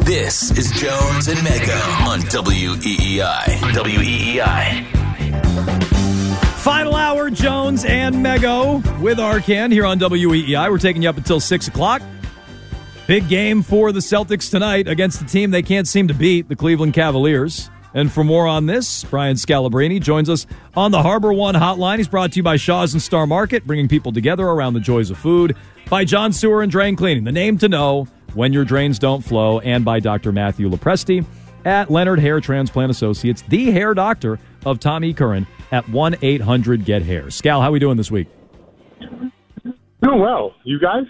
This is Jones and Mega on WEEI. Final hour, Jones and Mego with Arkan here on WEEI. We're taking you up until 6 o'clock. Big game for the Celtics tonight against the team they can't seem to beat, the Cleveland Cavaliers. And for more on this, Brian Scalabrini joins us on the Harbor One Hotline. He's brought to you by Shaw's and Star Market, bringing people together around the joys of food. By John Sewer and Drain Cleaning, the name to know when your drains don't flow, and by Dr. Matthew Lopresti at Leonard Hair Transplant Associates, the hair doctor of Tommy Curran at 1-800-GET-HAIR. Scal, how are we doing this week? Doing well. You guys?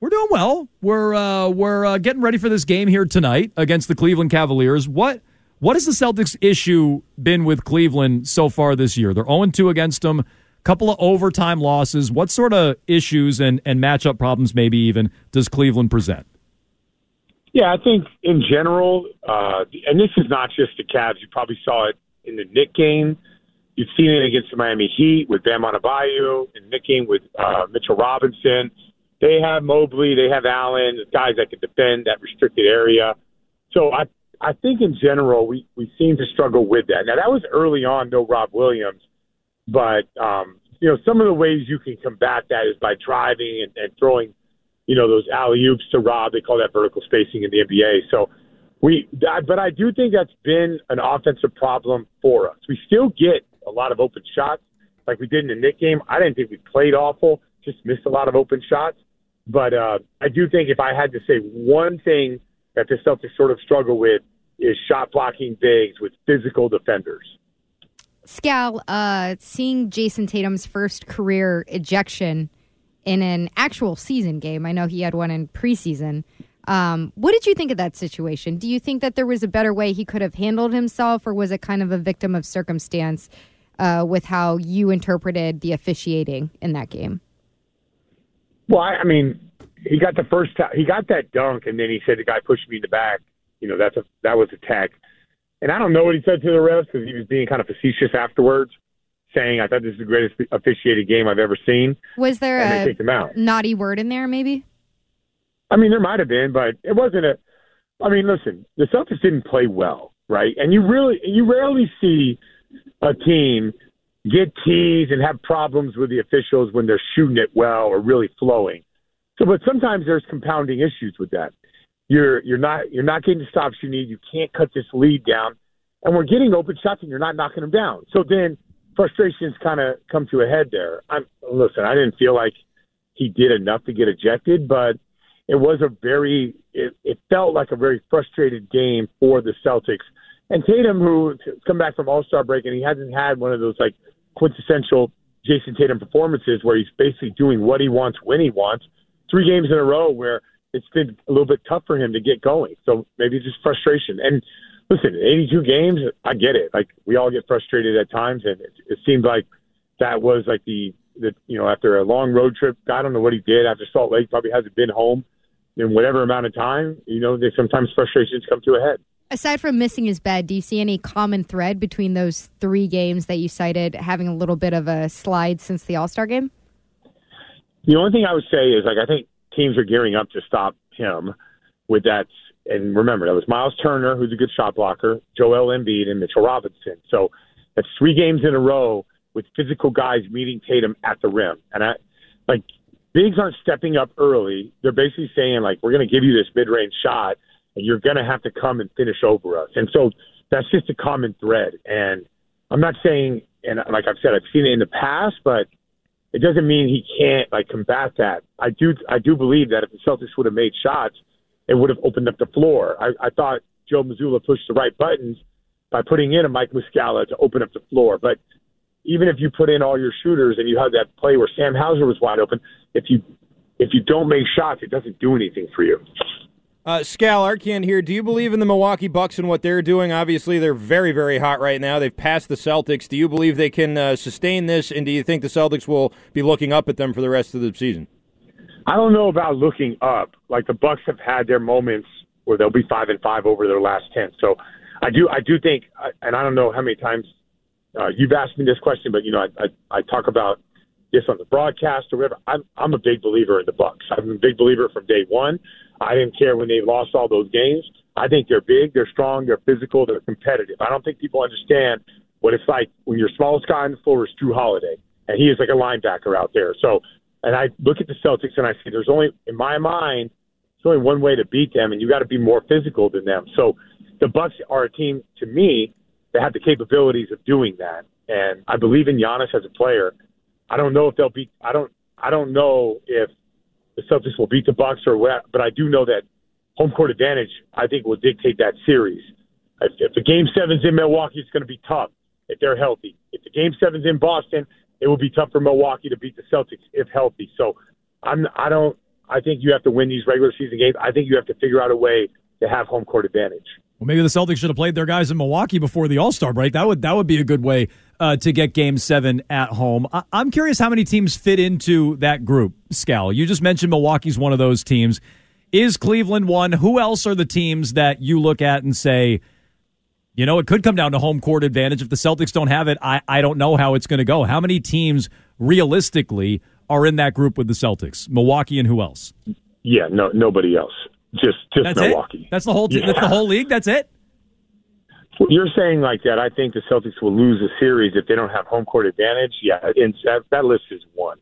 We're doing well. We're getting ready for this game here tonight against the Cleveland Cavaliers. What has the Celtics' issue been with Cleveland so far this year? They're 0-2 against them. Couple of overtime losses. What sort of issues and matchup problems maybe even does Cleveland present? Yeah, I think in general, and this is not just the Cavs. You probably saw it in the Knicks game. You've seen it against the Miami Heat with Bam Adebayo, and Knicks game with Mitchell Robinson. They have Mobley. They have Allen, guys that can defend that restricted area. So I think in general, we seem to struggle with that. Now, that was early on, no Rob Williams. But, some of the ways you can combat that is by driving and throwing, those alley-oops to Rob. They call that vertical spacing in the NBA. So but I do think that's been an offensive problem for us. We still get a lot of open shots like we did in the Knicks game. I didn't think we played awful, just missed a lot of open shots. But I do think if I had to say one thing that the Celtics sort of struggle with is shot-blocking bigs with physical defenders. Scal, seeing Jason Tatum's first career ejection in an actual season game, I know he had one in preseason. What did you think of that situation? Do you think that there was a better way he could have handled himself, or was it kind of a victim of circumstance with how you interpreted the officiating in that game? Well, he got the first time, he got that dunk, and then he said the guy pushed me in the back. That was a tech. And I don't know what he said to the refs because he was being kind of facetious afterwards, saying, I thought this is the greatest officiated game I've ever seen. Was there a naughty word in there, maybe? There might have been, but it wasn't listen, the Celtics didn't play well, right? And you rarely see a team get teased and have problems with the officials when they're shooting it well or really flowing. So, but sometimes there's compounding issues with that. You're not getting the stops you need. You can't cut this lead down, and we're getting open shots, and you're not knocking them down. So then frustrations kind of come to a head there. I didn't feel like he did enough to get ejected, but it felt like a very frustrated game for the Celtics. And Tatum, who's come back from All-Star break, and he hasn't had one of those like quintessential Jason Tatum performances where he's basically doing what he wants when he wants. 3 games in a row where it's been a little bit tough for him to get going. So maybe just frustration. And listen, 82 games, I get it. Like, we all get frustrated at times, and it seemed like that was like the after a long road trip, I don't know what he did after Salt Lake, probably hasn't been home in whatever amount of time, they sometimes frustrations come to a head. Aside from missing his bed, do you see any common thread between those 3 games that you cited having a little bit of a slide since the All-Star game? The only thing I would say is, I think teams are gearing up to stop him with that. And remember, that was Miles Turner, who's a good shot blocker, Joel Embiid, and Mitchell Robinson. So that's 3 games in a row with physical guys meeting Tatum at the rim. And I, like, bigs aren't stepping up early. They're basically saying, like, we're going to give you this mid-range shot, and you're going to have to come and finish over us. And so that's just a common thread. And I'm not saying, and like I've said, I've seen it in the past, but it doesn't mean he can't, like, combat that. I do believe that if the Celtics would have made shots, it would have opened up the floor. I thought Joe Mazzulla pushed the right buttons by putting in a Mike Muscala to open up the floor. But even if you put in all your shooters and you have that play where Sam Hauser was wide open, if you don't make shots, it doesn't do anything for you. Scal, Arkan here. Do you believe in the Milwaukee Bucks and what they're doing? Obviously, they're very, very hot right now. They've passed the Celtics. Do you believe they can sustain this, and do you think the Celtics will be looking up at them for the rest of the season? I don't know about looking up. Like, the Bucks have had their moments where they'll be 5-5 over their last 10. So I do think, and I don't know how many times you've asked me this question, but, you know, I talk about this on the broadcast or whatever. I'm a big believer in the Bucks. I'm a big believer from day one. I didn't care when they lost all those games. I think they're big, they're strong, they're physical, they're competitive. I don't think people understand what it's like when your smallest guy on the floor is Jrue Holiday, and he is like a linebacker out there. So, and I look at the Celtics and I see there's only, in my mind, there's only one way to beat them, and you got to be more physical than them. So the Bucks are a team, to me, that have the capabilities of doing that. And I believe in Giannis as a player. I don't know if they'll beat – I don't know if the Celtics will beat the Bucks or what, but I do know that home court advantage, I think, will dictate that series. If the Game 7's in Milwaukee, it's going to be tough if they're healthy. If the Game 7's in Boston, it will be tough for Milwaukee to beat the Celtics if healthy. So I think you have to win these regular season games. I think you have to figure out a way to have home court advantage. Well, maybe the Celtics should have played their guys in Milwaukee before the All-Star break. That would be a good way to get Game 7 at home. I'm curious how many teams fit into that group, Scal. You just mentioned Milwaukee's one of those teams. Is Cleveland one? Who else are the teams that you look at and say, you know, it could come down to home court advantage. If the Celtics don't have it, I don't know how it's going to go. How many teams realistically are in that group with the Celtics? Milwaukee and who else? Yeah, no, nobody else. Just that's Milwaukee. It? That's the whole. That's the whole league. That's it. You're saying like that. I think the Celtics will lose a series if they don't have home court advantage. Yeah, and that list is one.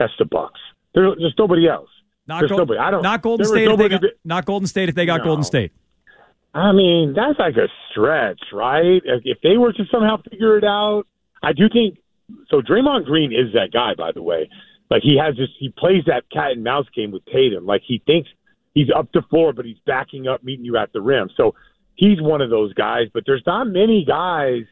That's the Bucks. There's nobody else. Not Golden State. If they got Golden State. I mean, that's like a stretch, right? If they were to somehow figure it out, I do think. So Draymond Green is that guy, by the way. Like he plays that cat and mouse game with Tatum. Like he thinks. He's up the floor, but he's backing up, meeting you at the rim. So he's one of those guys. But there's not many guys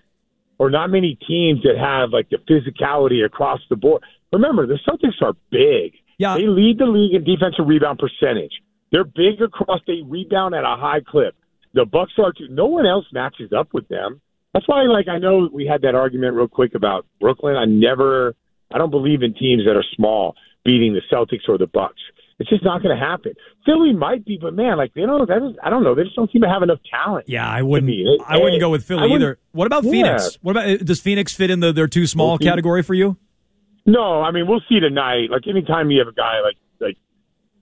or not many teams that have, like, the physicality across the board. Remember, the Celtics are big. Yeah. They lead the league in defensive rebound percentage. They're big across. They rebound at a high clip. The Bucks are too. No one else matches up with them. That's why, like, I know we had that argument real quick about Brooklyn. I don't believe in teams that are small beating the Celtics or the Bucks. It's just not going to happen. Philly might be, but man, like I don't know. They just don't seem to have enough talent. Yeah, I wouldn't go with Philly either. What about Phoenix? What about does Phoenix fit in they're too small category for you? No, I mean we'll see tonight. Like anytime you have a guy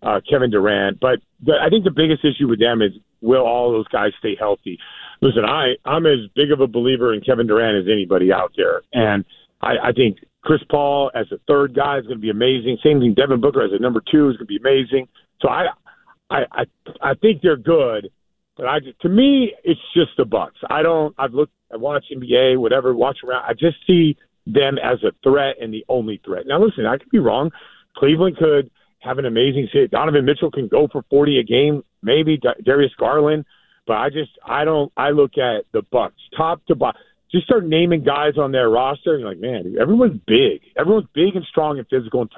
like Kevin Durant, but I think the biggest issue with them is will all those guys stay healthy? Listen, I'm as big of a believer in Kevin Durant as anybody out there, and I think. Chris Paul as a third guy is going to be amazing. Same thing, Devin Booker as a number two is going to be amazing. So I think they're good, but to me it's just the Bucks. I watch NBA, whatever, watch around. I just see them as a threat and the only threat. Now listen, I could be wrong. Cleveland could have an amazing season. Donovan Mitchell can go for 40 a game, maybe Darius Garland, but I look at the Bucks top to bottom. Just start naming guys on their roster, and you're like, man, everyone's big. Everyone's big and strong and physical and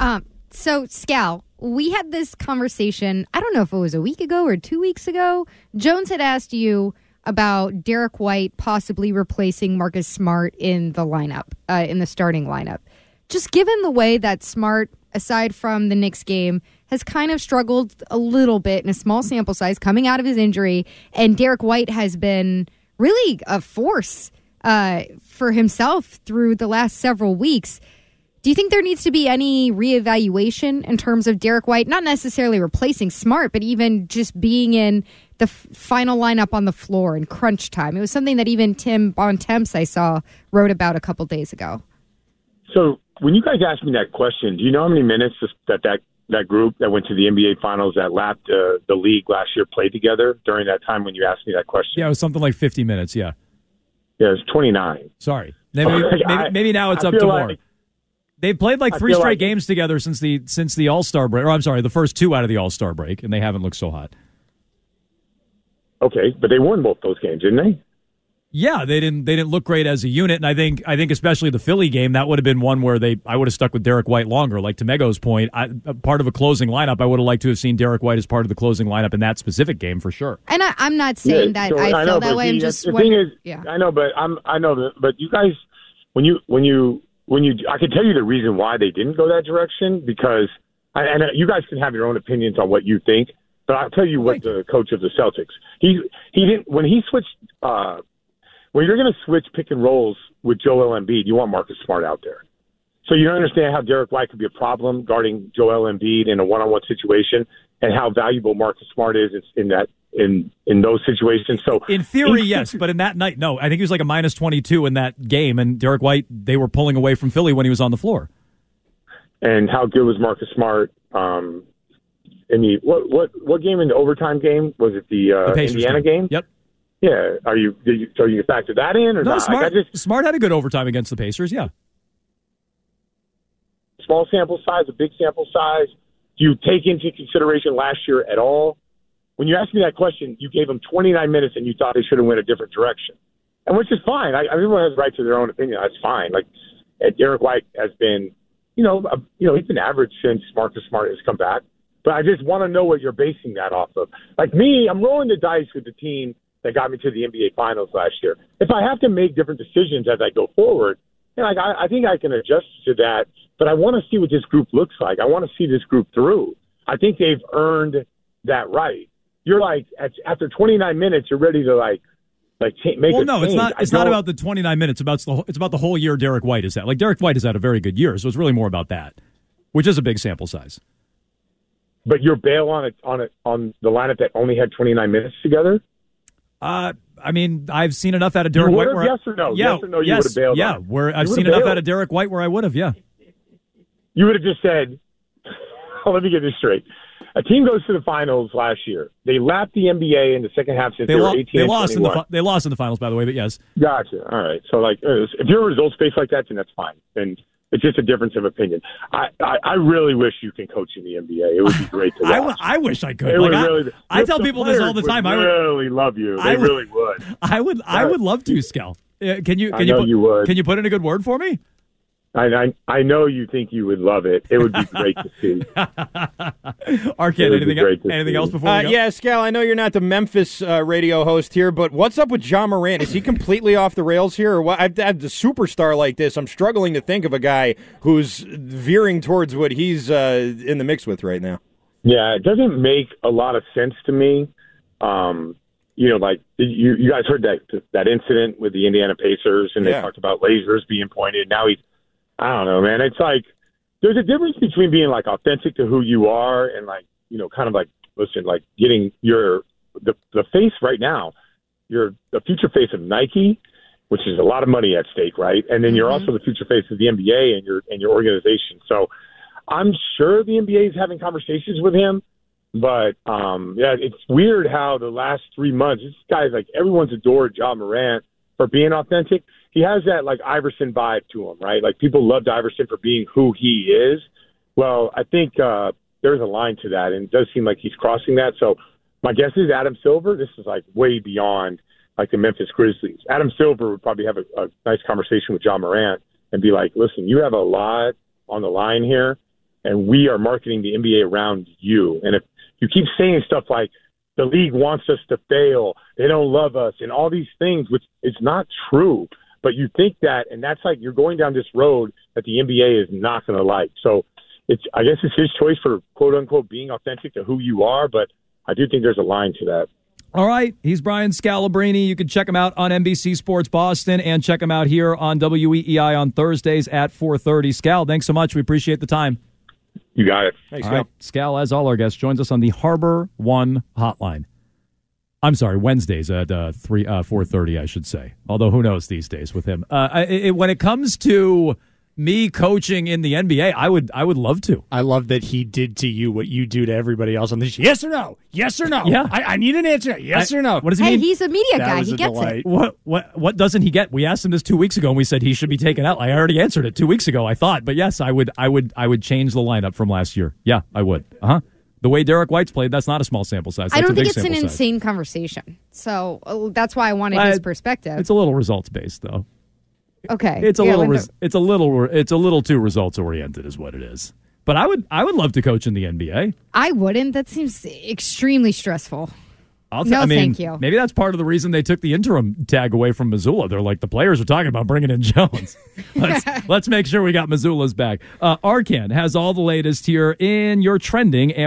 tough. So, Scal, we had this conversation, I don't know if it was a week ago or 2 weeks ago. Jones had asked you about Derek White possibly replacing Marcus Smart in the lineup, in the starting lineup. Just given the way that Smart, aside from the Knicks game, has kind of struggled a little bit in a small sample size coming out of his injury, and Derek White has been really a force for himself through the last several weeks. Do you think there needs to be any reevaluation in terms of Derek White, not necessarily replacing Smart, but even just being in the final lineup on the floor in crunch time? It was something that even Tim Bontemps I saw wrote about a couple days ago. So when you guys asked me that question, do you know how many minutes that group that went to the NBA Finals that lapped the league last year played together during that time when you asked me that question? Yeah, it was something like 50 minutes, yeah. Yeah, it was 29. Sorry. Maybe now it's up to more. They've played like three straight games together since the All-Star break. Or I'm sorry, the first two out of the All-Star break, and they haven't looked so hot. Okay, but they won both those games, didn't they? Yeah, they didn't look great as a unit, and I think especially the Philly game, that would have been one where I would have stuck with Derek White longer. Like to Mego's point, part of a closing lineup, I would have liked to have seen Derek White as part of the closing lineup in that specific game for sure. And I'm not saying that I feel that way. I'm just wondering. Yeah, I know, but but you guys, when you I can tell you the reason why they didn't go that direction because you guys can have your own opinions on what you think, but I'll tell you what the coach of the Celtics he didn't when he switched. When you're going to switch pick and rolls with Joel Embiid, you want Marcus Smart out there. So you don't understand how Derek White could be a problem guarding Joel Embiid in a one-on-one situation and how valuable Marcus Smart is in that in those situations. So in theory, yes, but in that night, no. I think he was like a minus 22 in that game, and Derek White, they were pulling away from Philly when he was on the floor. And how good was Marcus Smart in the what game in the overtime game? Was it the Indiana game? Yep. Yeah, are you factor that in or not? Smart had a good overtime against the Pacers, yeah. Small sample size, a big sample size. Do you take into consideration last year at all? When you asked me that question, you gave them 29 minutes and you thought they should have went a different direction, and which is fine. Everyone has a right to their own opinion. That's fine. Like Derek White has been, he's been average since Marcus Smart has come back. But I just want to know what you're basing that off of. Like me, I'm rolling the dice with the team that got me to the NBA Finals last year. If I have to make different decisions as I go forward, I think I can adjust to that, but I want to see what this group looks like. I want to see this group through. I think they've earned that right. You're like, after 29 minutes, you're ready to make a change. Well, no, it's not about the 29 minutes. It's about the whole year Derek White is at. Like, Derek White has had a very good year, so it's really more about that, which is a big sample size. But your bail on the lineup that only had 29 minutes together? I've seen enough out of Derek White. Where yes or no? Yeah, yes or no? You would have bailed. Yeah, on. Where I've seen enough out of Derek White where I would have. Yeah, you would have just said, "Let me get this straight." A team goes to the finals last year. They lapped the NBA in the second half since they were 18. They lost in the finals, by the way. But yes, gotcha. All right. So, if you're a results based like that, then that's fine. And it's just a difference of opinion. I really wish you can coach in the NBA. It would be great to watch. I wish I could. I tell people this all the time. I would really love you. They really would. I would love to, Scal. Can you put in a good word for me? I know you think you would love it. It would be great to see. Arkin, anything else before we go? Yeah, Scal, I know you're not the Memphis radio host here, but what's up with Ja Morant? Is he completely off the rails here? Or what? I've had the superstar like this. I'm struggling to think of a guy who's veering towards what he's in the mix with right now. Yeah, it doesn't make a lot of sense to me. You guys heard that incident with the Indiana Pacers, and they talked about lasers being pointed. Now he's I don't know, man. It's like there's a difference between being authentic to who you are and getting your the face right now. You're the future face of Nike, which is a lot of money at stake, right? And then you're also the future face of the NBA and your organization. So I'm sure the NBA is having conversations with him, but it's weird how the last 3 months this guy's everyone's adored Ja Morant for being authentic. He has that Iverson vibe to him, right? People loved Iverson for being who he is. Well, I think there's a line to that, and it does seem like he's crossing that. So my guess is Adam Silver. This is way beyond the Memphis Grizzlies. Adam Silver would probably have a nice conversation with Ja Morant and be like, listen, you have a lot on the line here, and we are marketing the NBA around you. And if you keep saying stuff like, the league wants us to fail, they don't love us, and all these things, which is not true. But you think that, and that's you're going down this road that the NBA is not going to like. So I guess it's his choice for, quote, unquote, being authentic to who you are, but I do think there's a line to that. All right, he's Brian Scalabrini. You can check him out on NBC Sports Boston and check him out here on WEEI on Thursdays at 4:30. Scal, thanks so much. We appreciate the time. You got it. Thanks, Scal. Right. Scal, as all our guests, joins us on the Harbor One Hotline. I'm sorry, Wednesdays at 4:30, I should say. Although who knows these days with him. When it comes to me coaching in the NBA, I would love to. I love that he did to you what you do to everybody else on this. Yes or no? Yes or no? Yeah. I need an answer. Yes or no? What does he mean? He's a media guy. He gets it. What doesn't he get? We asked him this 2 weeks ago, and we said he should be taken out. I already answered it 2 weeks ago, I thought. But yes, I would change the lineup from last year. Yeah, I would. Uh-huh. The way Derek White's played, that's not a small sample size. That's I don't think it's an insane conversation. So that's why I wanted his perspective. It's a little results-based, though. Okay. It's a little too results oriented is what it is. But I would love to coach in the NBA. I wouldn't. That seems extremely stressful. Thank you. Maybe that's part of the reason they took the interim tag away from Missoula. They're like, the players are talking about bringing in Jones. Let's make sure we got Missoula's back. Arcan has all the latest here in your trending.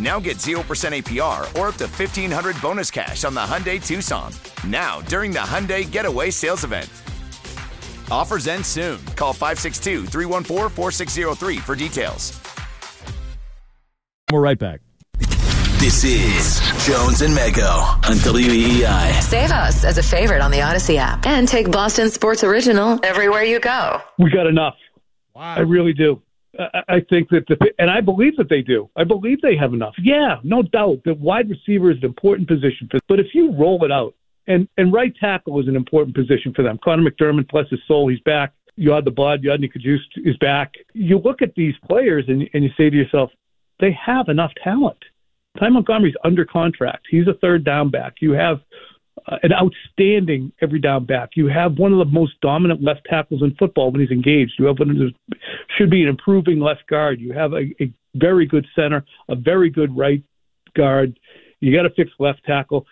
Now get 0% APR or up to $1,500 bonus cash on the Hyundai Tucson. Now, during the Hyundai Getaway Sales Event. Offers end soon. Call 562-314-4603 for details. We're right back. This is Jones and Mego on WEEI. Save us as a favorite on the Odyssey app and take Boston Sports Original everywhere you go. We got enough. Wow. I really do. I think that, and I believe that they do. I believe they have enough. Yeah, no doubt that wide receiver is an important position for them. But if you roll it out, and right tackle is an important position for them. Connor McDermott, bless his soul, he's back. Yoad Labad, Yoad Nikoudis is back. You look at these players and you say to yourself, they have enough talent. Ty Montgomery's under contract. He's a third down back. You have an outstanding every down back. You have one of the most dominant left tackles in football when he's engaged. You have one of the, should be an improving left guard. You have a very good center, a very good right guard. You got to fix right tackle.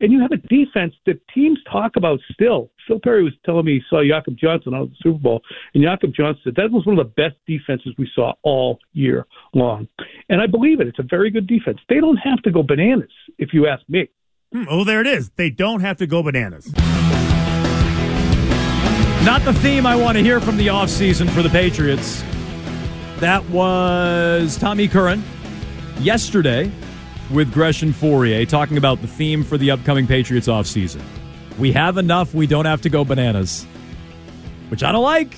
And you have a defense that teams talk about still. Phil Perry was telling me he saw Jakob Johnson out of the Super Bowl, and Jakob Johnson said that was one of the best defenses we saw all year long. And I believe it. It's a very good defense. They don't have to go bananas, if you ask me. Oh, there it is. They don't have to go bananas. Not the theme I want to hear from the offseason for the Patriots. That was Tommy Curran yesterday with Gresham Fourier talking about the theme for the upcoming Patriots offseason. We have enough. We don't have to go bananas, which I don't like.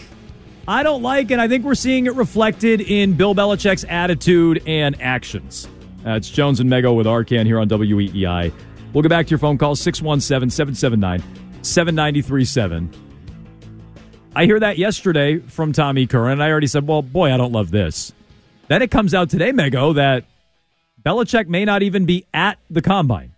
And I think we're seeing it reflected in Bill Belichick's attitude and actions. It's Jones and Mego with Arcan here on WEEI. We'll get back to your phone call, 617-779-7937. I hear that yesterday from Tommy Curran, and I already said, well, boy, I don't love this. Then it comes out today, Mego, that Belichick may not even be at the Combine.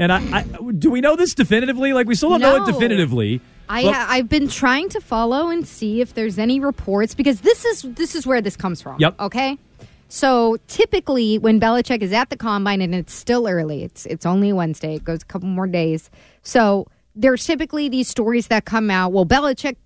And I do we know this definitively? Like, we still don't know it definitively. I've been trying to follow and see if there's any reports, because this is where this comes from. Yep. Okay? So, typically, when Belichick is at the Combine, and it's still early, it's only Wednesday, it goes a couple more days. So, there's typically these stories that come out. Well, Belichick,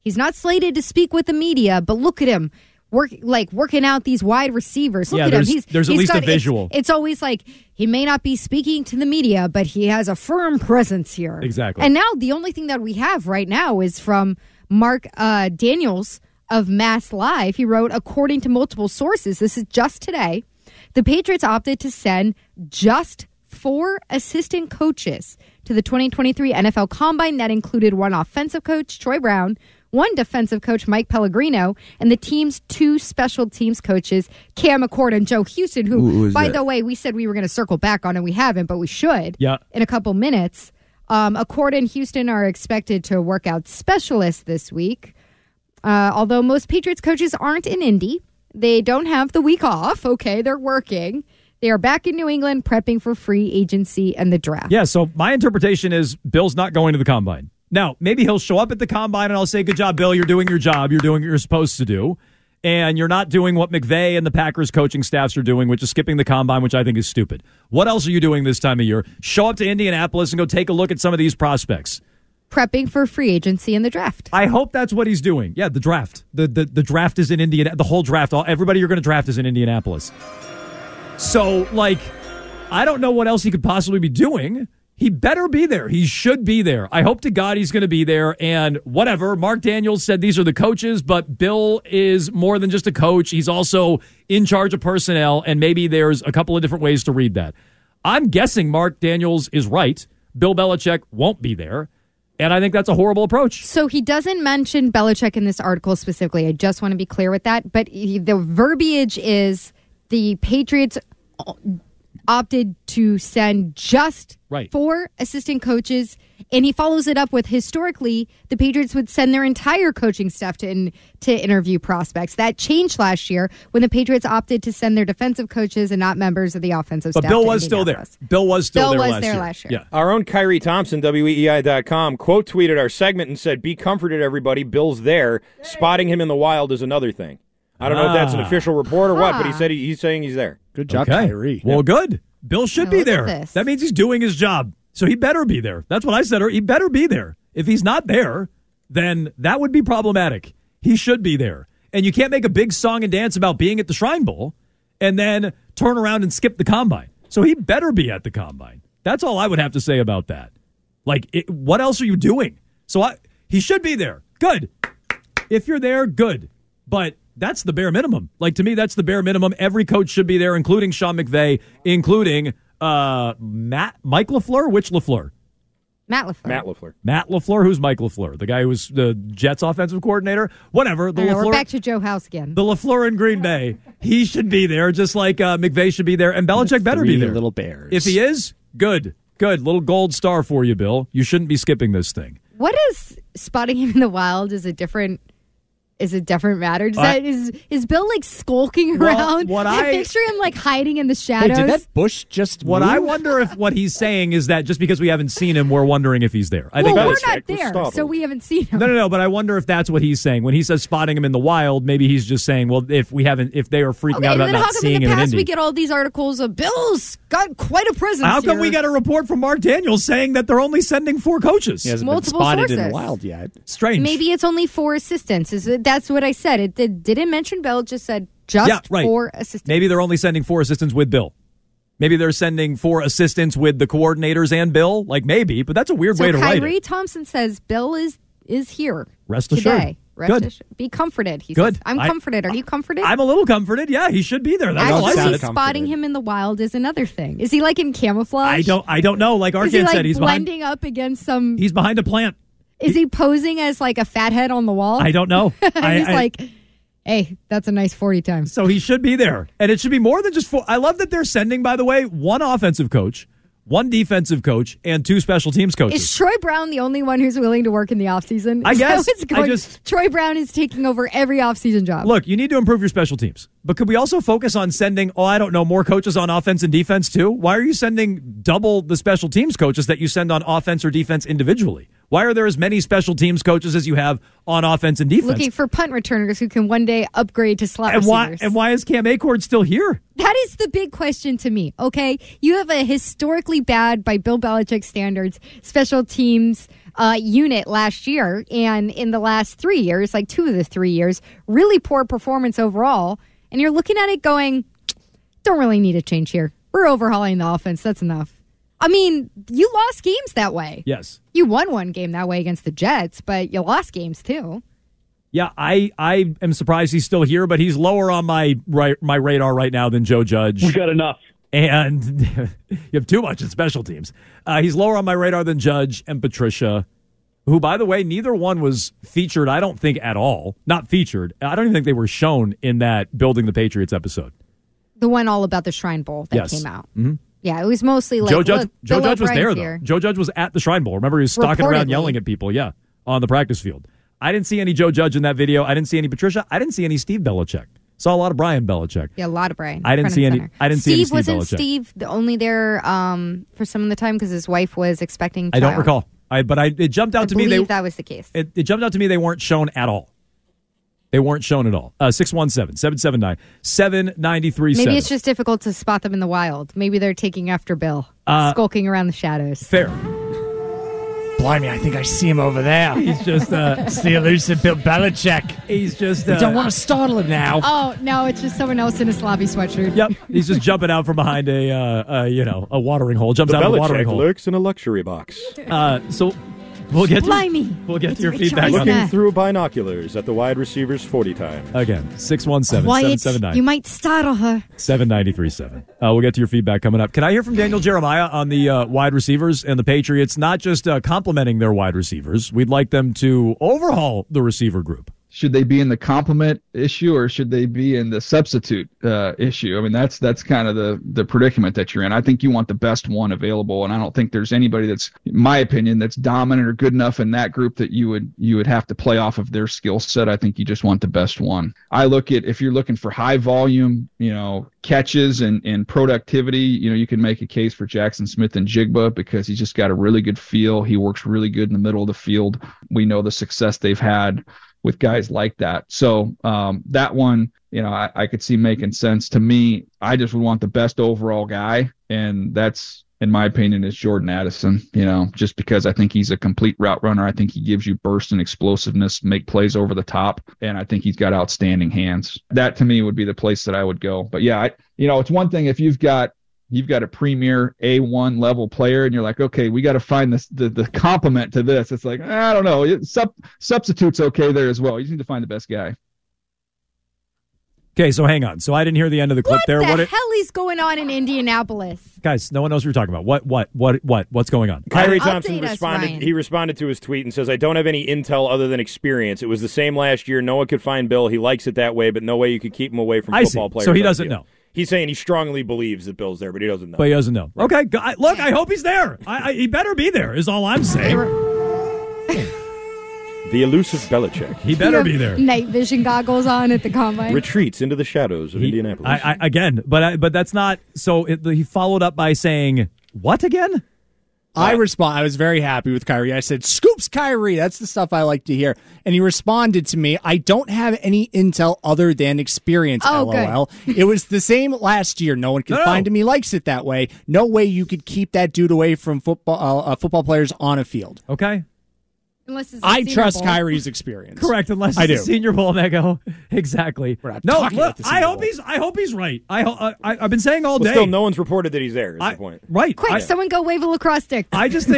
he's not slated to speak with the media, but look at him. Working out these wide receivers. Look at him. There's at least a visual. It's always like he may not be speaking to the media, but he has a firm presence here. Exactly. And now the only thing that we have right now is from Mark Daniels of Mass Live. He wrote, according to multiple sources, this is just today, the Patriots opted to send just 4 assistant coaches to the 2023 NFL Combine. That included 1 offensive coach, Troy Brown, 1 defensive coach, Mike Pellegrino, and the team's 2 special teams coaches, Cam Accord and Joe Houston, who by the way, we said we were going to circle back on, and we haven't, but we should in a couple minutes. Accord and Houston are expected to work out specialists this week. Although most Patriots coaches aren't in Indy, they don't have the week off. Okay, they're working. They are back in New England prepping for free agency and the draft. Yeah, so my interpretation is Bill's not going to the Combine. Now, maybe he'll show up at the Combine and I'll say, good job, Bill. You're doing your job. You're doing what you're supposed to do. And you're not doing what McVay and the Packers coaching staffs are doing, which is skipping the Combine, which I think is stupid. What else are you doing this time of year? Show up to Indianapolis and go take a look at some of these prospects. Prepping for free agency and the draft. I hope that's what he's doing. Yeah, the draft. The draft is in Indianapolis. The whole draft. Everybody you're going to draft is in Indianapolis. So, I don't know what else he could possibly be doing. He better be there. He should be there. I hope to God he's going to be there. And whatever, Mark Daniels said these are the coaches, but Bill is more than just a coach. He's also in charge of personnel, and maybe there's a couple of different ways to read that. I'm guessing Mark Daniels is right. Bill Belichick won't be there, and I think that's a horrible approach. So he doesn't mention Belichick in this article specifically. I just want to be clear with that. But the verbiage is the Patriots opted to send just 4 assistant coaches, and he follows it up with, historically, the Patriots would send their entire coaching staff to interview prospects. That changed last year when the Patriots opted to send their defensive coaches and not members of the offensive staff. But Bill was still there. Bill was still there last year. Yeah. Our own Kyrie Thompson, WEEI.com, quote tweeted our segment and said, be comforted, everybody, Bill's there. Yay. Spotting him in the wild is another thing. I don't know if that's an official report or what, but he said he's saying he's there. Good job, Kyrie. Well, good. Bill should be there. That means he's doing his job. So he better be there. That's what I said. Or he better be there. If he's not there, then that would be problematic. He should be there. And you can't make a big song and dance about being at the Shrine Bowl and then turn around and skip the Combine. So he better be at the Combine. That's all I would have to say about that. What else are you doing? So he should be there. Good. If you're there, good. But that's the bare minimum. To me, that's the bare minimum. Every coach should be there, including Sean McVay, including Mike LaFleur. Which LaFleur? Matt LaFleur. Matt LaFleur. Who's Mike LaFleur? The guy who was the Jets offensive coordinator? Whatever. We're back to Joe House again. The LaFleur in Green Bay. He should be there, just like McVay should be there. And Belichick better be there. Little Bears. If he is, good. Good. Little gold star for you, Bill. You shouldn't be skipping this thing. What is spotting him in the wild is a different... Is a different matter? Is Bill skulking around? I picture him hiding in the shadows. Hey, did that bush just? What move? I wonder if what he's saying is that just because we haven't seen him, we're wondering if he's there. I think we're not there, so we haven't seen him. No. But I wonder if that's what he's saying when he says spotting him in the wild. Maybe he's just saying, well, if they are freaking out about not seeing him in Indy. How come in the past we get all these articles of Bill's got quite a presence? How come we got a report from Mark Daniels saying that they're only sending 4 coaches? He hasn't multiple been spotted sources. In the wild yet. Strange. Maybe it's only 4 assistants. That's what I said. It didn't mention Bill. It just said 4 assistants. Maybe they're only sending 4 assistants with Bill. Maybe they're sending 4 assistants with the coordinators and Bill. Maybe, but that's a weird way to write it. Kyrie Thompson says Bill is here. Rest assured. Be comforted. He says, I'm comforted. Are you comforted? I'm a little comforted. Yeah, he should be there. That's all I said. Spotting him in the wild is another thing. Is he in camouflage? I don't know. Like Arkan said, he's blending up against some. He's behind a plant. Is he posing as a fathead on the wall? I don't know. He's hey, that's a nice 40 times. So he should be there. And it should be more than just 4. I love that they're sending, by the way, 1 offensive coach, 1 defensive coach, and 2 special teams coaches. Is Troy Brown the only one who's willing to work in the offseason? I guess. Troy Brown is taking over every offseason job. Look, you need to improve your special teams. But could we also focus on sending, more coaches on offense and defense too? Why are you sending double the special teams coaches that you send on offense or defense individually? Why are there as many special teams coaches as you have on offense and defense? Looking for punt returners who can one day upgrade to slot receivers. Why is Cam Acord still here? That is the big question to me, okay? You have a historically bad, by Bill Belichick standards, special teams unit last year, and in the last 3 years, like 2 of the 3 years, really poor performance overall, and you're looking at it going, don't really need a change here. We're overhauling the offense. That's enough. I mean, you lost games that way. Yes. You won one game that way against the Jets, but you lost games too. Yeah, I am surprised he's still here, but he's lower on my radar right now than Joe Judge. We got enough. And you have too much in special teams. He's lower on my radar than Judge and Patricia, who, by the way, neither one was featured, I don't think, at all. Not featured. I don't even think they were shown in that Building the Patriots episode. The one all about the Shrine Bowl that came out. Mm-hmm. Yeah, it was mostly like Joe Judge was there, though. Joe Judge was at the Shrine Bowl. Remember, he was stalking around yelling at people, yeah, on the practice field. I didn't see any Joe Judge in that video. I didn't see any Patricia. I didn't see any Steve Belichick. Saw a lot of Brian Belichick. Yeah, a lot of Brian. I didn't see any Steve Belichick. Steve only there for some of the time because his wife was expecting child. I don't recall. But it jumped out to me. I believe that was the case. It jumped out to me they weren't shown at all. They weren't shown at all. 617-779-7937. Maybe it's just difficult to spot them in the wild. Maybe they're taking after Bill, skulking around the shadows. Fair. Blimey, I think I see him over there. He's just... it's the elusive Bill Belichick. He's just... I don't want to startle him now. Oh, no, it's just someone else in a sloppy sweatshirt. Yep, he's just jumping out from behind a watering hole. Jumps out of a watering hole. Belichick lurks in a luxury box. We'll get to your feedback. Looking through binoculars at the wide receivers 40 times. Again, 617-779. You might startle her. 7937. We'll get to your feedback coming up. Can I hear from Daniel Jeremiah on the wide receivers and the Patriots, not just complimenting their wide receivers? We'd like them to overhaul the receiver group. Should they be in the complement issue or should they be in the substitute issue? I mean, that's kind of the predicament that you're in. I think you want the best one available, and I don't think there's anybody that's, in my opinion, that's dominant or good enough in that group that you would have to play off of their skill set. I think you just want the best one. I look at if you're looking for high volume, catches and productivity, you can make a case for Jackson Smith and Jigba because he's just got a really good feel. He works really good in the middle of the field. We know the success they've had with guys like that. So that one, I could see making sense to me. I just would want the best overall guy. And that's, in my opinion, is Jordan Addison, just because I think he's a complete route runner. I think he gives you burst and explosiveness, make plays over the top. And I think he's got outstanding hands. That to me would be the place that I would go. But yeah, it's one thing if you've got a premier A1 level player and you're like, okay, we got to find this, the complement to this. It's like, I don't know. Substitute's okay there as well. You just need to find the best guy. Okay, so hang on. So I didn't hear the end of the clip there. What the hell is going on in Indianapolis? Guys, no one knows what you're talking about. What's going on? Kyrie Thompson responded to his tweet and says, I don't have any intel other than experience. It was the same last year. No one could find Bill. He likes it that way, but no way you could keep him away from football players. So he doesn't know. He's saying he strongly believes that Bill's there, but he doesn't know. Right. Okay, look, I hope he's there. He better be there is all I'm saying. The elusive Belichick. He better be there. Night vision goggles on at the combine. Retreats into the shadows of Indianapolis. But that's not... So he followed up by saying, what again? I respond. I was very happy with Kyrie. I said, "Scoops, Kyrie." That's the stuff I like to hear. And he responded to me, "I don't have any intel other than experience." Oh, LOL. Good. It was the same last year. No one can find him. He likes it that way. No way you could keep that dude away from football players on a field. Okay. Unless it's I trust Bowl. Kyrie's experience. Correct. Unless it's a Senior Bowl, Mego. Exactly. No. Look, I hope he's right. I've been saying all day. Still, no one's reported that he's there. Is the point. Right. Quick, someone go wave a lacrosse stick. I just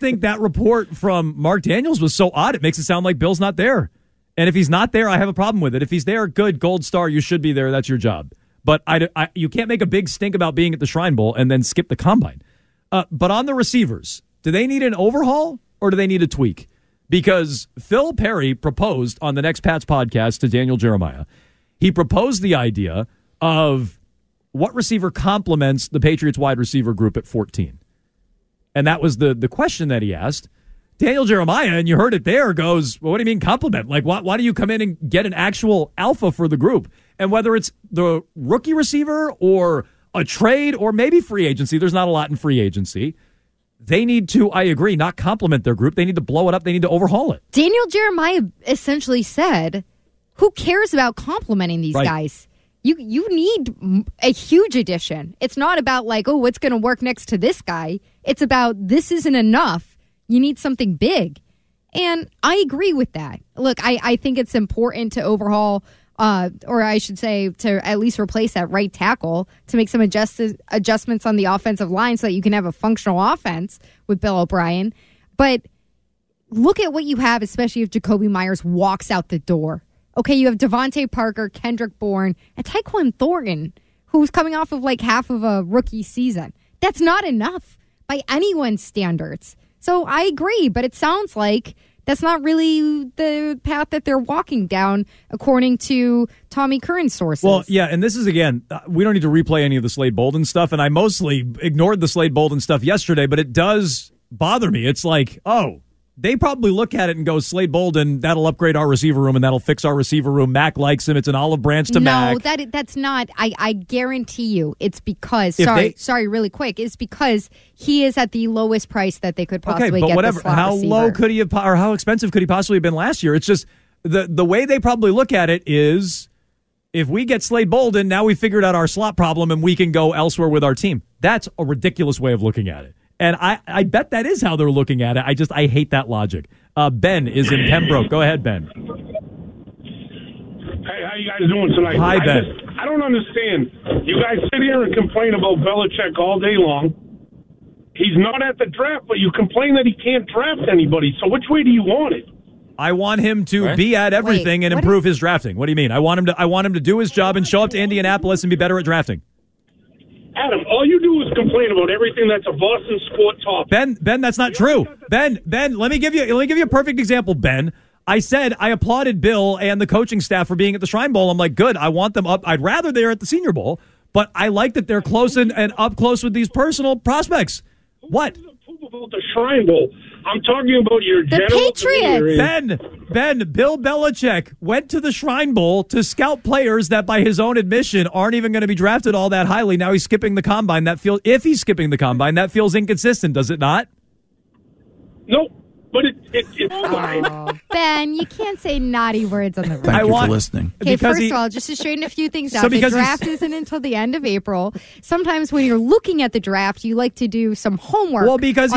think that report from Mark Daniels was so odd. It makes it sound like Bill's not there. And if he's not there, I have a problem with it. If he's there, good, gold star. You should be there. That's your job. But you can't make a big stink about being at the Shrine Bowl and then skip the combine. But on the receivers, do they need an overhaul or do they need a tweak? Because Phil Perry proposed on the Next Pat's podcast to Daniel Jeremiah, he proposed the idea of what receiver complements the Patriots wide receiver group at 14. And that was the question that he asked. Daniel Jeremiah, and you heard it there, goes, well, what do you mean complement? Like, why do you come in and get an actual alpha for the group? And whether it's the rookie receiver or a trade or maybe free agency, there's not a lot in free agency. They need to, I agree, not compliment their group. They need to blow it up. They need to overhaul it. Daniel Jeremiah essentially said, who cares about complimenting these guys? You need a huge addition. It's not about like, oh, what's going to work next to this guy? It's about this isn't enough. You need something big. And I agree with that. Look, I think it's important to overhaul, or I should say to at least replace that right tackle, to make some adjustments on the offensive line so that you can have a functional offense with Bill O'Brien. But look at what you have, especially if Jacoby Myers walks out the door. Okay, you have Devontae Parker, Kendrick Bourne, and Tyquan Thornton, who's coming off of like half of a rookie season. That's not enough by anyone's standards. So I agree, but it sounds like that's not really the path that they're walking down, according to Tommy Curran's sources. Well, yeah, and this is, again, we don't need to replay any of the Slade Bolden stuff, and I mostly ignored the Slade Bolden stuff yesterday, but it does bother me. It's like, oh, they probably look at it and go, Slade Bolden, that'll upgrade our receiver room and that'll fix our receiver room. Mac likes him. It's an olive branch to Mac. No, that's not. I guarantee you it's because, it's because he is at the lowest price that they could possibly get. Okay, but whatever. How low could he have, or how expensive could he possibly have been last year? It's just the way they probably look at it is, if we get Slade Bolden, now we figured out our slot problem and we can go elsewhere with our team. That's a ridiculous way of looking at it. And I bet that is how they're looking at it. I hate that logic. Ben is in Pembroke. Go ahead, Ben. Hey, how you guys doing tonight? Hi, Ben. I don't understand. You guys sit here and complain about Belichick all day long. He's not at the draft, but you complain that he can't draft anybody. So which way do you want it? I want him to be at everything and improve his drafting. What do you mean? I want him to do his job and show up to Indianapolis and be better at drafting. Adam, all you do is complain about everything that's a Boston sport topic. Ben, that's not true. Ben, let me give you a perfect example, Ben. I said I applauded Bill and the coaching staff for being at the Shrine Bowl. I'm like, good, I want them up. I'd rather they're at the Senior Bowl, but I like that they're close and up close with these personal prospects. What? About the Shrine Bowl. I'm talking about your the Patriots. Ben, Bill Belichick went to the Shrine Bowl to scout players that, by his own admission, aren't even going to be drafted all that highly. Now he's skipping the combine. That feels inconsistent, does it not? Nope. But it's fine. Ben, you can't say naughty words on the radio. Thank you for listening. Okay, first of all, just to straighten a few things out, the draft isn't until the end of April. Sometimes when you're looking at the draft, you like to do some homework on the guys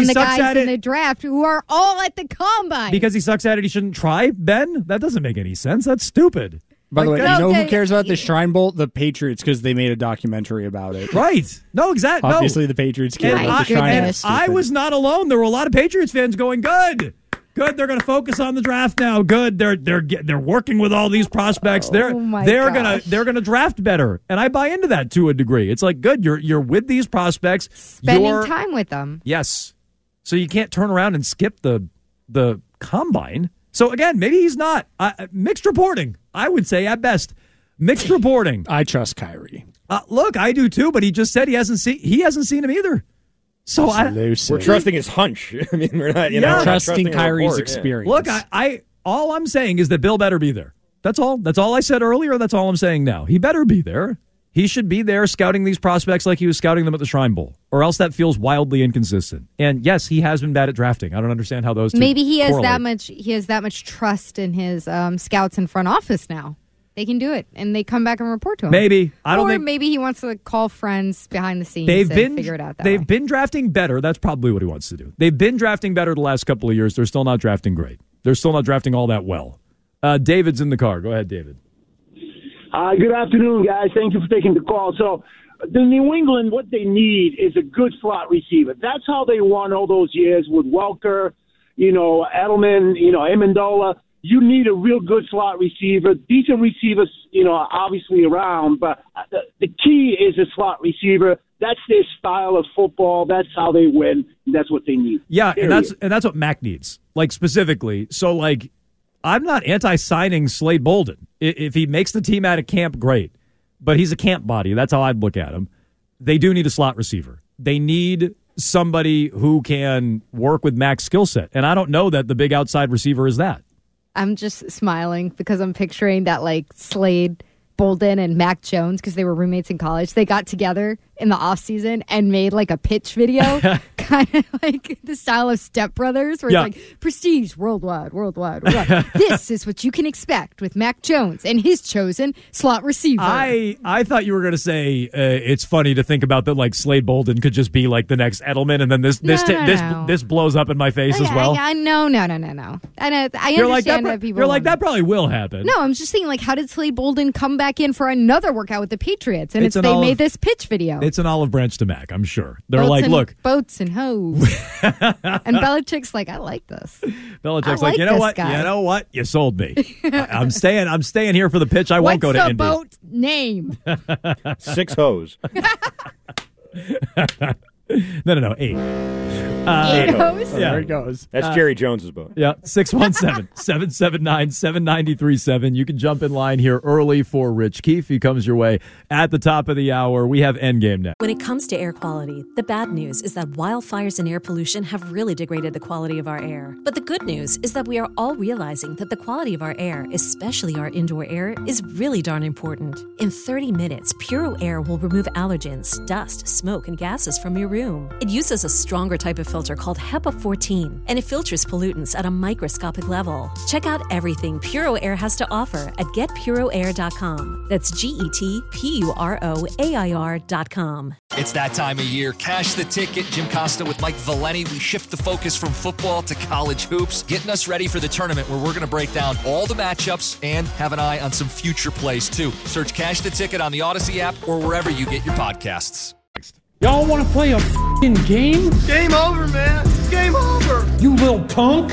in the draft who are all at the combine. Because he sucks at it, he shouldn't try, Ben? That doesn't make any sense. That's stupid. By the way, who cares about the Shrine Bowl? The Patriots, because they made a documentary about it. Right. No, exactly. Obviously, the Patriots care about the Shrine Bowl. I was not alone. There were a lot of Patriots fans going, good, they're going to focus on the draft now. Good, they're working with all these prospects. They're going to draft better. And I buy into that to a degree. It's like, good, you're with these prospects. Spending time with them. Yes. So you can't turn around and skip the combine. So, again, maybe he's not. Mixed reporting, I would say, at best. Mixed reporting. I trust Kyrie. Look, I do too, but he just said he hasn't seen him either. So we're trusting his hunch. I mean, we're not, trusting Kyrie's experience. Look, all I'm saying is that Bill better be there. That's all. That's all I said earlier. That's all I'm saying now. He better be there. He should be there scouting these prospects like he was scouting them at the Shrine Bowl, or else that feels wildly inconsistent. And yes, he has been bad at drafting. I don't understand how those two maybe he has correlate. He has that much trust in his scouts in front office now. They can do it, and they come back and report to him. Maybe maybe he wants to call friends behind the scenes and figure it out. They've been drafting better. That's probably what he wants to do. They've been drafting better the last couple of years. They're still not drafting great. They're still not drafting all that well. David's in the car. Go ahead, David. Good afternoon, guys. Thank you for taking the call. So the New England, what they need is a good slot receiver. That's how they won all those years with Welker, Edelman, Amendola. You need a real good slot receiver, decent receivers, obviously around. But the key is a slot receiver. That's their style of football. That's how they win. And that's what they need. Yeah, period. and that's what Mac needs, like specifically. So, like, I'm not anti-signing Slade Bolden. If he makes the team out of camp, great. But he's a camp body. That's how I'd look at him. They do need a slot receiver. They need somebody who can work with Mac's skill set. And I don't know that the big outside receiver is that. I'm just smiling because I'm picturing that, like, Slade Bolden and Mac Jones, because they were roommates in college, they got together in the off season and made like a pitch video, kind of like the style of Step Brothers, where it's like prestige, worldwide. This is what you can expect with Mac Jones and his chosen slot receiver. I thought you were going to say it's funny to think about that, like Slade Bolden could just be like the next Edelman, and then this blows up in my face as well. No. I understand like that people. You're like that probably will happen. No, I'm just thinking like, how did Slade Bolden come back in for another workout with the Patriots, and they made this pitch video. It's an olive branch to Mac, I'm sure. They're boats like, and, look. Boats and hoes. And Belichick's like, I like this. Belichick's like, you know what? Guy. You know what? You sold me. I'm staying here for the pitch. I won't go to Indy. What's the boat name? 6 hoes. No, 8. 8 hoes? Yeah. There it goes. That's Jerry Jones's boat. Yeah, 617-779-7937. You can jump in line here early for Rich Keefe. He comes your way at the top of the hour. We have Endgame now. When it comes to air quality, the bad news is that wildfires and air pollution have really degraded the quality of our air. But the good news is that we are all realizing that the quality of our air, especially our indoor air, is really darn important. In 30 minutes, Puro Air will remove allergens, dust, smoke, and gases from your room. It uses a stronger type of filter called HEPA 14, and it filters pollutants at a microscopic level. Check out everything Puro Air has to offer at getpuroair.com. That's GETPUROAIR.com. It's that time of year. Cash the ticket. Jim Costa with Mike Valeni. We shift the focus from football to college hoops, getting us ready for the tournament where we're going to break down all the matchups and have an eye on some future plays, too. Search Cash the Ticket on the Odyssey app or wherever you get your podcasts. Y'all want to play a f***ing game? Game over, man. Game over. You little punk.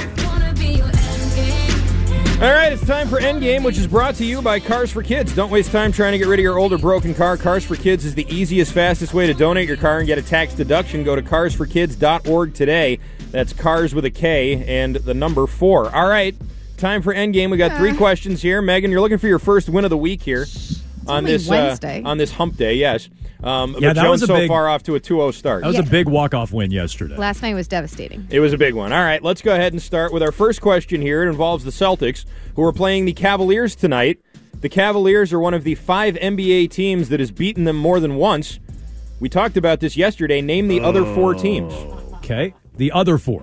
All right, it's time for Endgame, which is brought to you by Cars for Kids. Don't waste time trying to get rid of your older, broken car. Cars for Kids is the easiest, fastest way to donate your car and get a tax deduction. Go to carsforkids.org today. That's cars with a K and the number 4. All right, time for Endgame. We got 3 questions here. Megan, you're looking for your first win of the week here. On this hump day, yes. But Jones so far off to a 2-0 start. That was a big walk-off win yesterday. Last night was devastating. It was a big one. All right, let's go ahead and start with our first question here. It involves the Celtics, who are playing the Cavaliers tonight. The Cavaliers are one of the 5 NBA teams that has beaten them more than once. We talked about this yesterday. Name the other 4 teams. Okay. The other 4,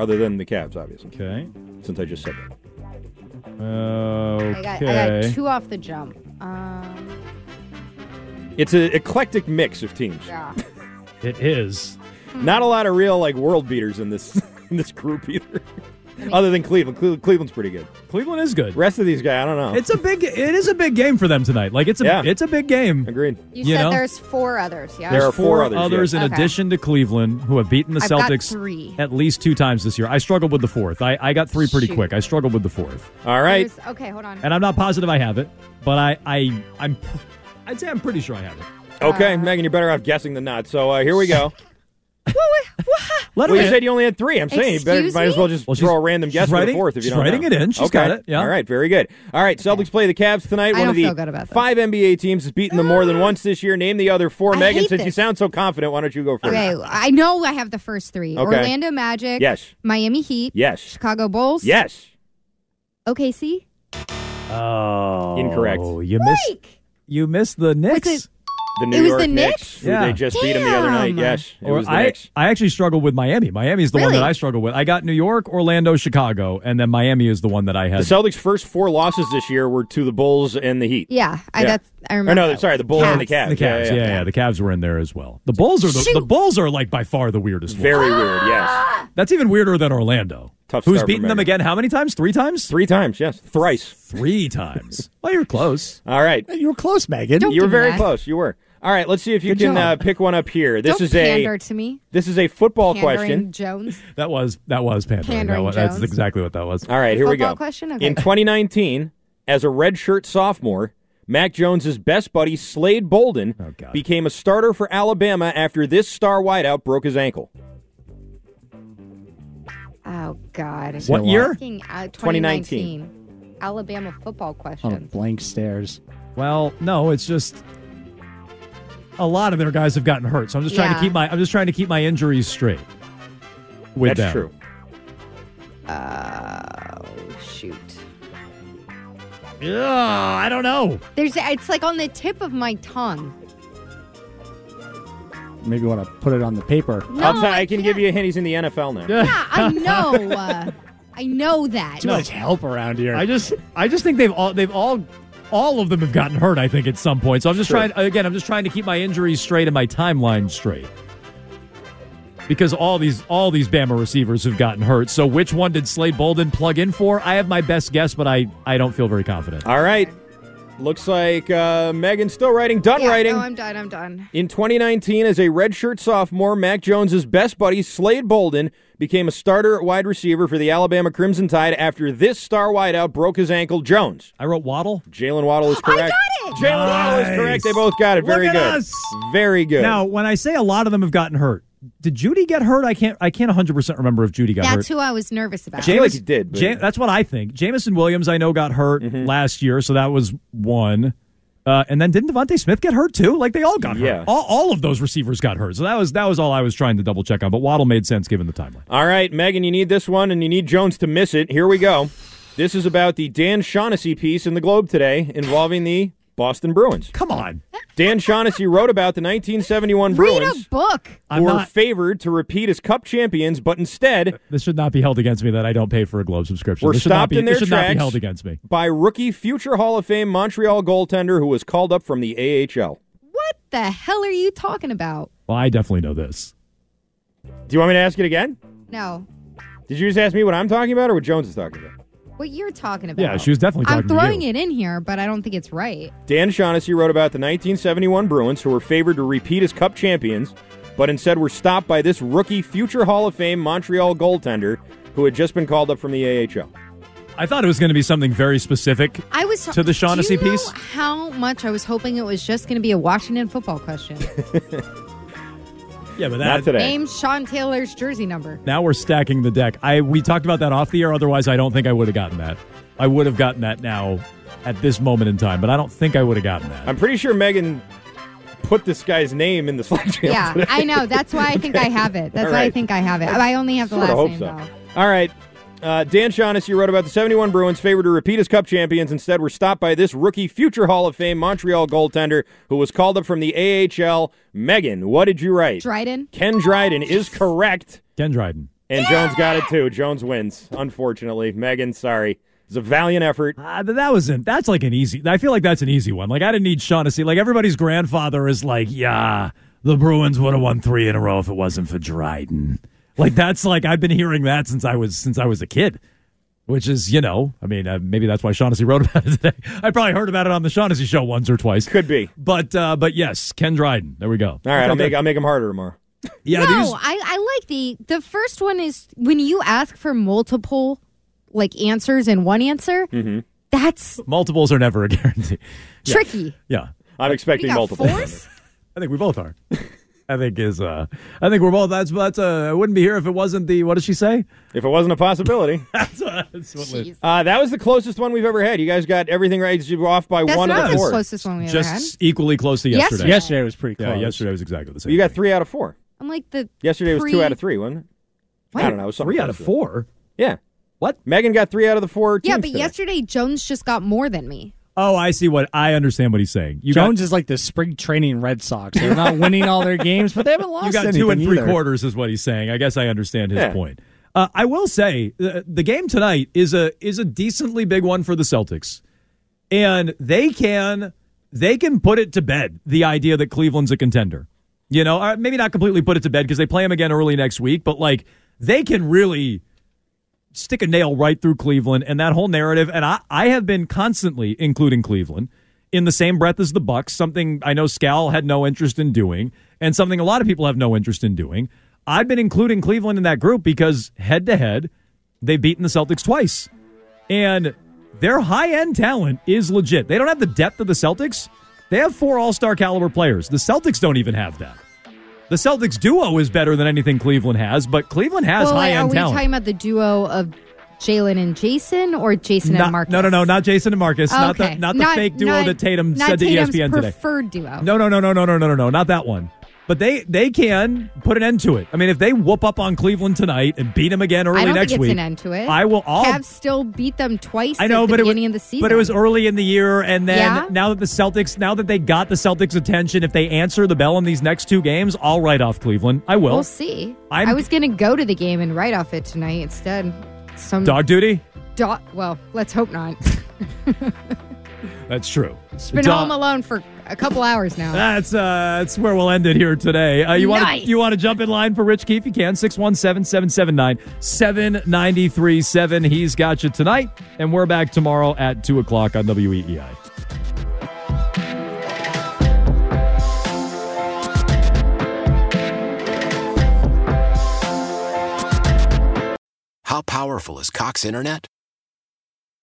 other than the Cavs, obviously. Okay. Since I just said that. Okay. I got 2 off the jump. It's an eclectic mix of teams. Yeah. It is. Not a lot of real like world beaters in this group either. I mean, other than Cleveland. Cleveland's pretty good. Cleveland is good. The rest of these guys, I don't know. It is a big game for them tonight. Like it's a big game. Agreed. You said there's 4 others, yeah? There are 4 others in addition to Cleveland who have beaten the Celtics at least 2 times this year. I struggled with the 4th. I got 3 pretty quick. I struggled with the 4th. All right. Okay, hold on. And I'm not positive I have it, but I'd say I'm pretty sure I have it. Okay, Megan, you're better off guessing than not. So here we go. You said you only had 3. I'm saying might as well just throw a random guess for the 4th if you don't know. She's writing it in. She's got it. Yeah. All right, very good. All right, Celtics play the Cavs tonight. One of the 5 NBA teams has beaten them more than once this year. Name the other 4. Megan, since you sound so confident, why don't you go first? Okay, I know I have the first 3. Okay. Orlando Magic. Yes. Miami Heat. Yes. Chicago Bulls. Yes. OKC. Oh. Incorrect. You missed the Knicks. The New York Knicks? Yeah. They just beat them the other night. Yes. It was the Knicks. I actually struggled with Miami. Miami is the one that I struggled with. I got New York, Orlando, Chicago, and then Miami is the one that I had. The Celtics' first 4 losses this year were to the Bulls and the Heat. Yeah. I remember. The Bulls and the Cavs. Yeah, the Cavs were in there as well. The Bulls are like by far the weirdest one. Very weird, yes. That's even weirder than Orlando. Tough Who's beaten them again how many times? 3 times? 3 times, yes. Thrice. 3 times. Well, you were close. All right. You were close, Megan. You were very close. You were. All right, let's see if you can pick one up here. This is a football question. Jones. That was pandering. That's exactly what that was. All right, here we go. Football question? Okay. In 2019, as a redshirt sophomore, Mac Jones' best buddy, Slade Bolden, became a starter for Alabama after this star wideout broke his ankle. Oh, God. What year? 2019. Alabama football question. Oh, blank stares. Well, no, it's just... a lot of their guys have gotten hurt, so I'm just trying to keep my injuries straight. With that's them. True. Oh shoot! I don't know. It's like on the tip of my tongue. Maybe want to put it on the paper. No, I can give you a hint. He's in the NFL now. Yeah, I know. I know that. Too much help around here. I just think all of them have gotten hurt, I think, at some point. So I'm just trying to keep my injuries straight and my timeline straight. Because all these Bama receivers have gotten hurt. So which one did Slade Bolden plug in for? I have my best guess, but I don't feel very confident. All right. Looks like Megan's still writing. Done writing. No, I'm done. In 2019, as a redshirt sophomore, Mac Jones' best buddy, Slade Bolden, became a starter at wide receiver for the Alabama Crimson Tide after this star wideout broke his ankle, Jones. I wrote Waddle. Jalen Waddle is correct. I got it! Jalen Waddle is correct. They both got it. Very good. Look at us. Very good. Now, when I say a lot of them have gotten hurt, did Judy get hurt? I can't 100% remember if Judy got hurt. That's who I was nervous about. Jameson did. That's what I think. Jamison Williams, I know, got hurt last year, so that was one. And then didn't Devontae Smith get hurt too? Like, they all got hurt. All of those receivers got hurt. So that was all I was trying to double check on. But Waddle made sense given the timeline. All right, Megan, you need this one, and you need Jones to miss it. Here we go. This is about the Dan Shaughnessy piece in the Globe today involving the Boston Bruins. Come on. Dan Shaughnessy wrote about the 1971 Bruins. Read a book. Who were favored to repeat as cup champions, but instead... This should not be held against me that I don't pay for a Globe subscription. Were stopped in their tracks. This should not be held against me. By rookie future Hall of Fame Montreal goaltender who was called up from the AHL. What the hell are you talking about? Well, I definitely know this. Do you want me to ask it again? No. Did you just ask me what I'm talking about or what Jones is talking about? What you're talking about. Yeah, she was definitely talking about you. I'm throwing it in here, but I don't think it's right. Dan Shaughnessy wrote about the 1971 Bruins, who were favored to repeat as cup champions, but instead were stopped by this rookie future Hall of Fame Montreal goaltender who had just been called up from the AHL. I thought it was going to be something very specific to the Shaughnessy piece. Do you know how much I was hoping it was just going to be a Washington football question? Yeah, but not today. Name Sean Taylor's jersey number. Now we're stacking the deck. We talked about that off the air. Otherwise, I don't think I would have gotten that. I would have gotten that now at this moment in time, but I don't think I would have gotten that. I'm pretty sure Megan put this guy's name in the Slack channel. Yeah, today. I know. That's why I think I have it. That's why I think I have it. I only have the last name, though. All right. Dan Shaughnessy wrote about the 71 Bruins favored to repeat as cup champions. Instead, were stopped by this rookie future Hall of Fame Montreal goaltender who was called up from the AHL. Megan, what did you write? Dryden. Ken Dryden is correct. Ken Dryden. And Jones got it, too. Jones wins, unfortunately. Megan, sorry. It's a valiant effort. But that's like an easy... I feel like that's an easy one. Like, I didn't need Shaughnessy. Like, everybody's grandfather is like, yeah, the Bruins would have won 3 in a row if it wasn't for Dryden. Like, that's like, I've been hearing that since I was a kid, which is, you know, I mean, maybe that's why Shaughnessy wrote about it today. I probably heard about it on the Shaughnessy Show once or twice. Could be. But yes, Ken Dryden. There we go. All right, I'll make them harder tomorrow. Yeah, no, I like the first one is when you ask for multiple, like, answers in one answer, that's... Multiples are never a guarantee. Tricky. Yeah. I'm expecting multiples. I think we both are. I think we're both. I wouldn't be here if it wasn't the. What did she say? If it wasn't a possibility. That's what that was the closest one we've ever had. You guys got everything right. You off by one. That's the closest one we ever had. Just equally close to yesterday. Yesterday was pretty close. Yeah, yesterday was exactly the same. You got 3 out of 4. I'm like the. Yesterday was 2 out of 3, wasn't it? What? I don't know. It was 3 out of 4. Yeah. What? Megan got 3 out of 4. Yeah, but today. Yesterday Jones just got more than me. Oh, I understand what he's saying. Jones is like the spring training Red Sox. They're not winning all their games, but they haven't lost anything. You got 2 3/4 is what he's saying. I guess I understand his point. I will say the game tonight is a decently big one for the Celtics, and they can put it to bed the idea that Cleveland's a contender. You know, maybe not completely put it to bed because they play them again early next week, but like they can really stick a nail right through Cleveland and that whole narrative. And I have been constantly including Cleveland in the same breath as the Bucks, something I know Scal had no interest in doing and something a lot of people have no interest in doing. I've been including Cleveland in that group because head-to-head, they've beaten the Celtics twice. And their high-end talent is legit. They don't have the depth of the Celtics. They have 4 all-star caliber players. The Celtics don't even have that. The Celtics duo is better than anything Cleveland has, but Cleveland has high-end talent. Are we talking about the duo of Jalen and Jason or Jason and Marcus? No, not Jason and Marcus. Oh, okay. Not the fake duo that Tatum said to ESPN today. Not Tatum's preferred duo. No, not that one. But they can put an end to it. I mean, if they whoop up on Cleveland tonight and beat them again early next week, I don't think it's an end to it. Cavs still beat them twice at the beginning of the season. But it was early in the year, and then now that they got the Celtics' attention, if they answer the bell in these next two games, I'll write off Cleveland. I will. We'll see. I was going to go to the game and write off it tonight instead. Dog duty? Well, let's hope not. That's true. She's been home alone for a couple hours now. That's where we'll end it here today. You want to jump in line for Rich Keefe? You can. 617-779-7937. He's got you tonight, and we're back tomorrow at 2 o'clock on WEEI. How powerful is Cox Internet?